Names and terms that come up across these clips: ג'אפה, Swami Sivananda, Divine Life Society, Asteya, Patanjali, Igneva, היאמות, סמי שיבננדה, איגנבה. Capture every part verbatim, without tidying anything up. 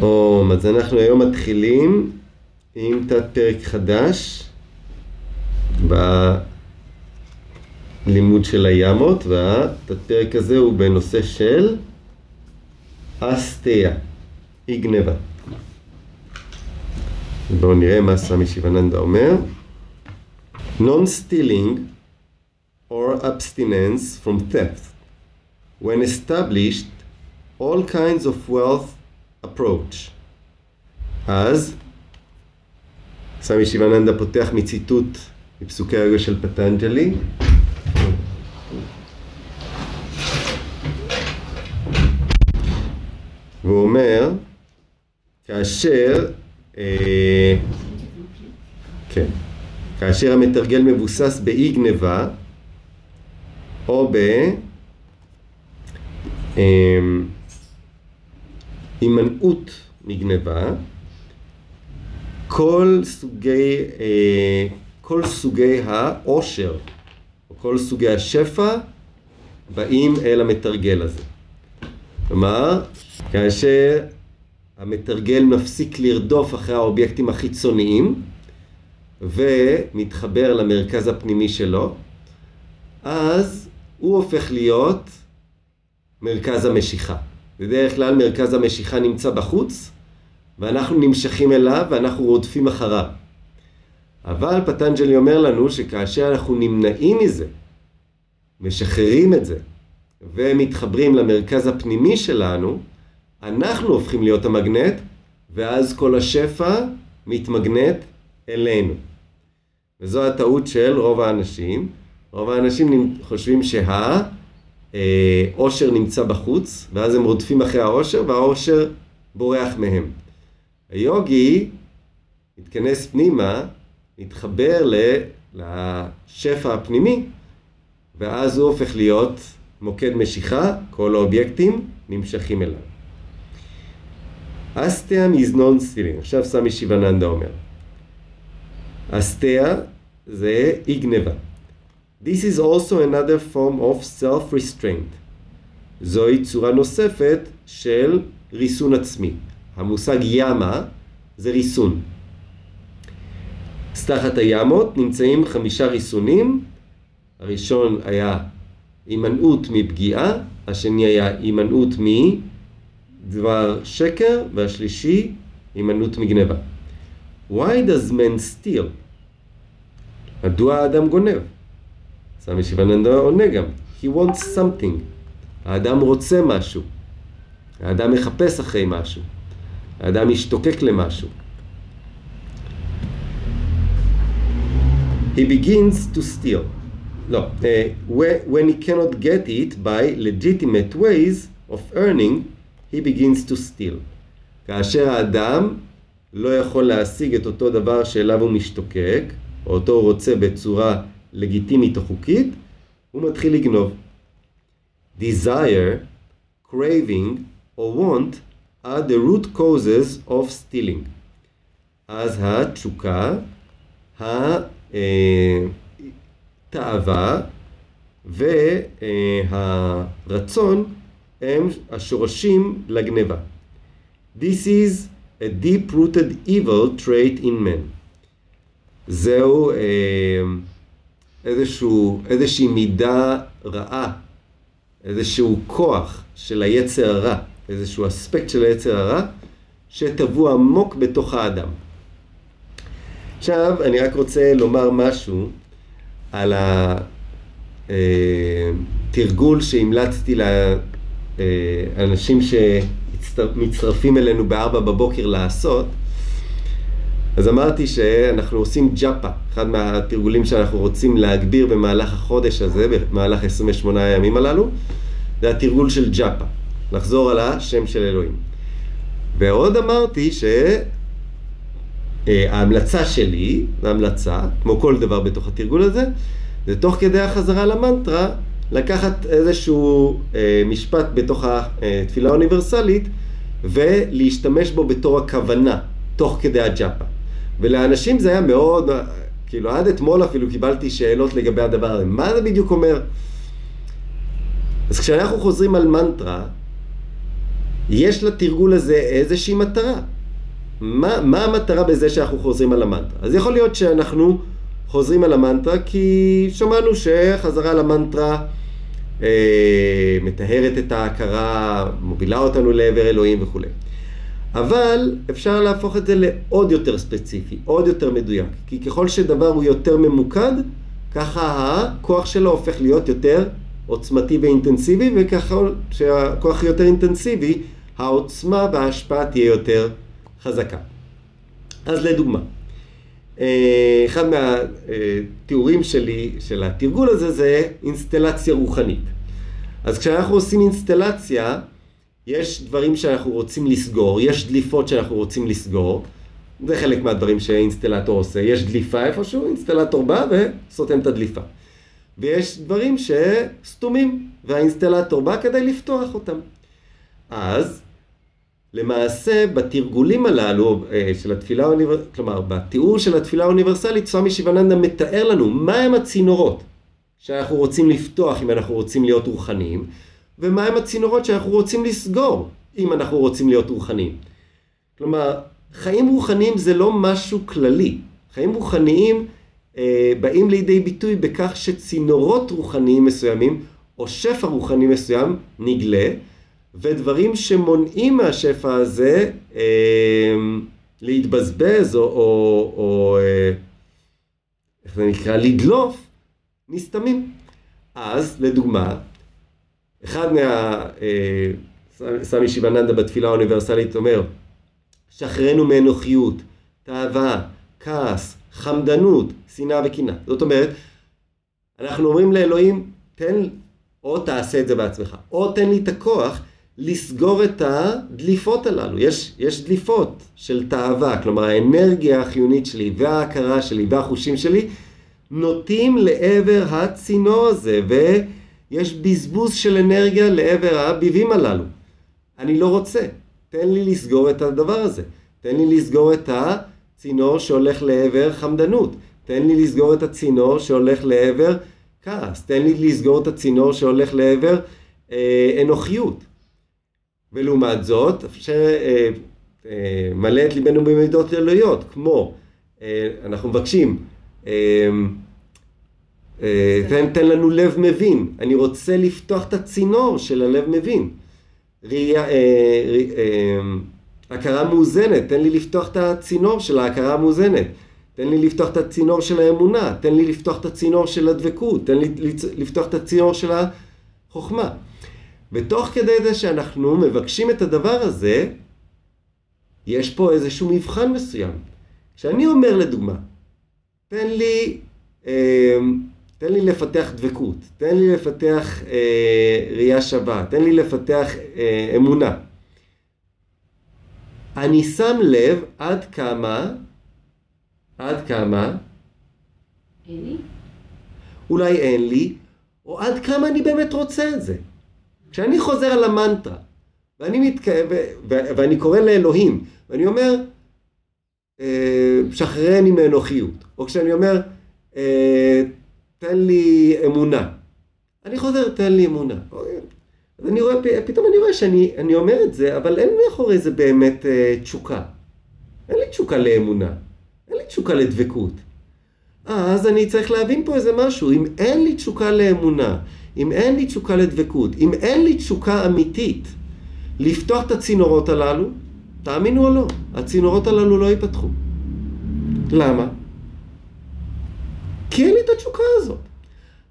אום, אז אנחנו היום מתחילים עם תת פרק חדש בלימוד של היאמות, והתת פרק הזה הוא בנושא של אסתיה, איגנבה. בואו נראה מה סמי שיבננדה אומר. Non-stealing or abstinence from theft. When established, all kinds of wealth approach. אז סמי שיבננדה פותח מציטוט בפסוקי היוגה של פטנג'לי. והוא אומר, כאשר אה, כן, כאשר המתרגל מבוסס באיגנבה או ב אה, הימנעות מגנבה, כל סוגי אה, כל סוגי העושר או כל סוגי השפע באים אל המתרגל הזה. כלומר, כאשר המתרגל מפסיק לרדוף אחרי האובייקטים החיצוניים ומתחבר למרכז הפנימי שלו, אז הוא הופך להיות מרכז המשיכה. בדרך כלל מרכז המשיכה נמצא בחוץ ואנחנו נמשכים אליו ואנחנו רודפים אחריו. אבל פטנג'לי אומר לנו שכאשר אנחנו נמנעים מזה, משחררים את זה ומתחברים למרכז הפנימי שלנו, אנחנו הופכים להיות המגנט, ואז כל השפע מתמגנט אלינו. וזו הטעות של רוב האנשים. רוב האנשים חושבים שהאושר נמצא בחוץ, ואז הם רודפים אחרי האושר, והאושר בורח מהם. היוגי מתכנס פנימה, מתחבר לשפע הפנימי, ואז הוא הופך להיות מוקד משיכה, כל האובייקטים נמשכים אליו. אסתיה is non-stealing. עכשיו סמי שיבננדה אומר, אסתיה זה איגנבה. This is also another form of self-restraint. זוהי צורה נוספת של ריסון עצמי. המושג ימה זה ריסון. תחת היאמות נמצאים חמישה ריסונים. הראשון היה הימנעות מפגיעה, השני היה הימנעות מדבר שקר, והשלישי הימנעות מגנבה. Why does man steal? מדוע האדם גונב? סמי שיבננדה עונה גם. He wants something. האדם רוצה משהו. האדם מחפש אחרי משהו. האדם משתוקק למשהו. He begins to steal. No, uh, when he cannot get it by legitimate ways of earning, he begins to steal. כאשר האדם לא יכול להשיג את אותו דבר שאליו הוא משתוקק, או אותו רוצה בצורה לגיטימית או חוקית, הוא מתחיל לגנוב. Desire, craving or want are the root causes of stealing. אז התשוקה, התשוקה, תאווה והרצון הם השורשים לגניבה. This is a deep-rooted evil trait in men. זהו איזשהו, איזושהי מידה רעה, איזשהו כוח של היצר הרע, איזשהו אספקט של היצר הרע שטבוע עמוק בתוך האדם. עכשיו אני רק רוצה לומר משהו על התרגול שהמלצתי לאנשים שמצטרפים אלינו בארבע בבוקר לעשות. אז אמרתי שאנחנו עושים ג'אפה, אחד מהתרגולים שאנחנו רוצים להגביר במהלך החודש הזה, במהלך עשרים ושמונה הימים הללו, זה התרגול של ג'אפה, לחזור על השם של אלוהים. ועוד אמרתי ש... ההמלצה שלי, ההמלצה, כמו כל דבר בתוך התרגול הזה, זה תוך כדי החזרה למנטרה, לקחת איזשהו אה, משפט בתוך התפילה האוניברסלית, ולהשתמש בו בתור הכוונה, תוך כדי הג'אפה. ולאנשים זה היה מאוד, כאילו עד אתמול אפילו קיבלתי שאלות לגבי הדבר הזה, מה זה בדיוק אומר? אז כשאנחנו חוזרים על מנטרה, יש לתרגול הזה איזושהי מטרה. מה, מה המטרה בזה שאנחנו חוזרים על המנטרה? אז יכול להיות שאנחנו חוזרים על המנטרה כי שמענו שחזרה על המנטרה אה, מטהרת את ההכרה, מובילה אותנו לעבר אלוהים וכו'. אבל אפשר להפוך את זה לעוד יותר ספציפי, עוד יותר מדויק. כי ככל שדבר הוא יותר ממוקד, ככה הכוח שלו הופך להיות יותר עוצמתי ואינטנסיבי, וככה שהכוח יותר אינטנסיבי, העוצמה וההשפעה תהיה יותר חזקה. אז לדוגמה, אחד מהתיאורים שלי של התרגול הזה זה אינסטלציה רוחנית. אז כשאנחנו עושים אינסטלציה, יש דברים שאנחנו רוצים לסגור, יש דליפות שאנחנו רוצים לסגור, זה חלק מהדברים שהאינסטלטור עושה, יש דליפה איפשהו, אינסטלטור בא וסותם את הדליפה. ויש דברים שסתומים, והאינסטלטור בא כדי לפתוח אותם. אז למעשה בתרגולים הללו של התפילה האוניברסלית, כלומר בתיאור של התפילה האוניברסלית, סואמי שיבננדה מתאר לנו מהם הצינורות שאנחנו רוצים לפתוח אם אנחנו רוצים להיות רוחניים, ומהם הצינורות שאנחנו רוצים לסגור אם אנחנו רוצים להיות רוחניים. כלומר, חיים רוחניים זה לא משהו כללי. חיים רוחניים אה, באים לידי ביטוי בכך שצינורות רוחניים מסוימים או שפע רוחני מסוים נגלה, ודברים שמונעים מהשפע הזה אה, להתבזבז או, או, או אה, איך זה נקרא, לדלוף, נסתמים. אז לדוגמה, אחד מה... סמי שיבננדה בתפילה האוניברסלית אומר, שחרנו מאנוכיות, תאווה, כעס, חמדנות, שנאה וקינה. זאת אומרת, אנחנו אומרים לאלוהים, תן, או תעשה את זה בעצמך, או תן לי את הכוח לסגור את הדליפות הללו. יש, יש דליפות של תאווה, כלומר האנרגיה החיונית שלי וההכרה שלי והחושים שלי נוטים לעבר הצינור הזה, ו... יש בזבוז של אנרגיה לעבר הביבים הללו. אני לא רוצה. תן לי לסגור את הדבר הזה. תן לי לסגור את הצינור שהולך לעבר חמדנות. תן לי לסגור את הצינור שהולך לעבר כעס. תן לי לסגור את הצינור שהולך לעבר אה, אנוכיות. ולעומת זאת, אפשר אה, אה, מלא את ליבנו במידות אלוהיות, כמו אה, אנחנו מבקשים... אה, תן, תן לנו לב מבין, אני רוצה לפתוח את הצינור של הלב מבין. ראייה, אה, ראי, אה, הכרה מאוזנת, תן לי לפתוח את הצינור של ההכרה המאוזנת. תן לי לפתוח את הצינור של האמונה, תן לי לפתוח את הצינור של הדבקות, תן לי לפתוח את הצינור של החוכמה. ותוך כדי זה שאנחנו מבקשים את הדבר הזה, יש פה איזשהו מבחן מסוים. כשאני אומר לדוגמה, תן לי... אה, תן לי לפתח דבקות, תן לי לפתח אה, ראייה שווה, תן לי לפתח אה, אמונה. אני שם לב עד כמה, עד כמה, אין לי? אולי אין לי, או עד כמה אני באמת רוצה את זה. כשאני חוזר על המנטרה, ואני, מתק... ו... ו... ואני קורא לאלוהים, ואני אומר, אה, שחררני מאנוכיות, או כשאני אומר, אה, תן לי אמונה. אני חוזר, תן לי אמונה. אני רואה, פתאום אני רואה שאני אני אומר את זה, אבל אין מאחורי זה באמת אה, תשוקה. אין לי תשוקה לאמונה. אין לי תשוקה לדבקות. אז אני צריך להבין פה איזה משהו. אם אין לי תשוקה לאמונה, אם אין לי תשוקה לדבקות, אם אין לי תשוקה אמיתית לפתוח את הצינורות הללו, תאמינו או לא, הצינורות הללו לא ייפתחו. למה? כי אין לי את התשוקה הזאת.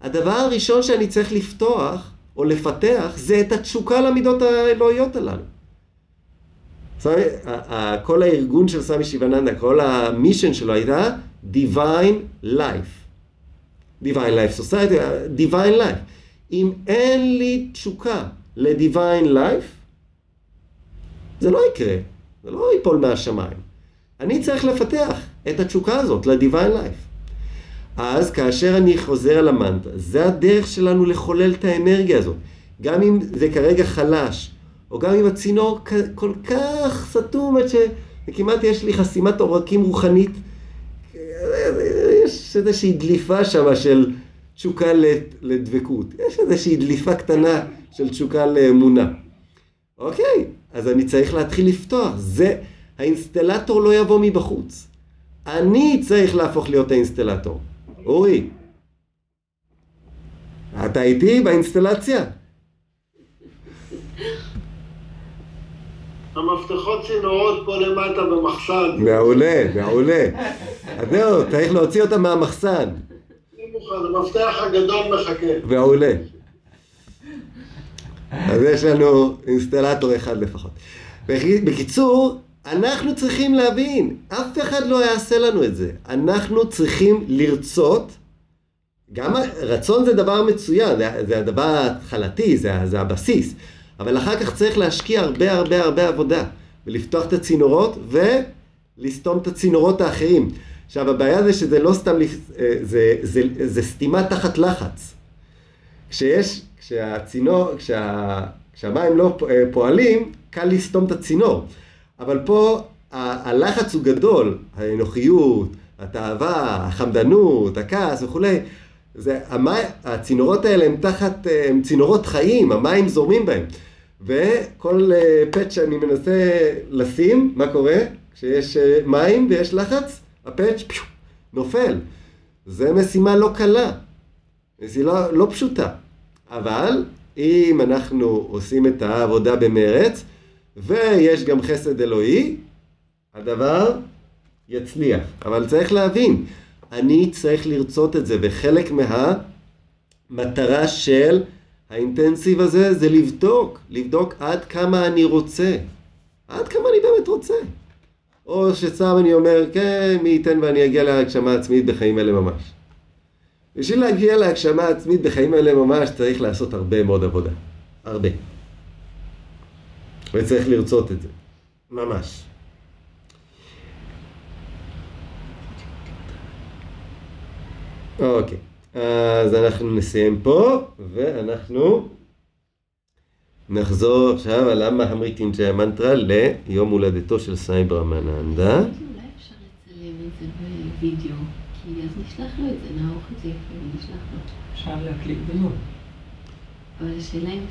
הדבר הראשון שאני צריך לפתוח, או לפתח, זה את התשוקה למידות האלוהיות הללו. כל הארגון של סמי שיבננדה, כל המישן שלו הייתה Divine Life. Divine Life Society, Divine Life. אם אין לי תשוקה ל-Divine Life, זה לא יקרה, זה לא ייפול מהשמיים. אני צריך לפתח את התשוקה הזאת ל-Divine Life. אז כאשר אני חוזר על המנטרה, זה הדרך שלנו לחולל את האנרגיה הזאת. גם אם זה כרגע חלש, או גם אם הצינור כל כך סתום, עד שכמעט יש לי חסימת עורקים רוחנית, יש איזושהי דליפה שם של תשוקה לדבקות. יש איזושהי דליפה קטנה של תשוקה לאמונה. אוקיי, אז אני צריך להתחיל לפתוח. זה, האינסטלטור לא יבוא מבחוץ. אני צריך להפוך להיות האינסטלטור. אורי, אתה איתי באינסטלציה? המפתחות צינורות פה למטה במחסן. מעולה, מעולה. אז זהו, צריך להוציא אותה מהמחסן. אני מוכן, המפתח הגדול מחכה. מעולה. אז יש לנו אינסטלטור אחד לפחות. בקיצור, אנחנו צריכים להבין, אף אחד לא יעשה לנו את זה. אנחנו צריכים לרצות, גם רצון זה דבר מצוין, זה הדבר ההתחלתי, זה, זה הבסיס. אבל אחר כך צריך להשקיע הרבה הרבה הרבה עבודה, ולפתוח את הצינורות ולסתום את הצינורות האחרים. עכשיו הבעיה זה שזה לא סתם, זה, זה, זה, זה סתימה תחת לחץ. כשיש, כשהצינור, כשה, כשהמים לא פועלים, קל לסתום את הצינור. אבל פה ה- הלחץ הוא גדול, האנוכיות, התאווה, החמדנות, הכעס וכו'. זה, המי, הצינורות האלה הם תחת, הם צינורות חיים, המים זורמים בהם. וכל uh, פאץ' שאני מנסה לשים, מה קורה? כשיש uh, מים ויש לחץ, הפאץ' פיו, נופל. זה משימה לא קלה, משימה לא פשוטה. אבל אם אנחנו עושים את העבודה במרץ, ויש גם חסד אלוהי, הדבר יצליח. אבל צריך להבין, אני צריך לרצות את זה, וחלק מהמטרה של האינטנסיב הזה זה לבדוק, לבדוק עד כמה אני רוצה, עד כמה אני באמת רוצה. או שסתם אני אומר, כן, מי ייתן ואני אגיע להגשמה עצמית בחיים אלה ממש. בשביל להגיע להגשמה עצמית בחיים אלה ממש צריך לעשות הרבה מאוד עבודה, הרבה. וצריך לרצות את זה, ממש. אוקיי, אז אנחנו נסיים פה, ואנחנו נחזור עכשיו על המהמריטים של המנטרה ליום הולדתו של סייברמננדה. אולי אפשר לצלם את זה בווידאו, כי אז נשלח לו את זה, נערוך את זה, ונשלח לו. אפשר להקליק בנו. אבל השאלה אם...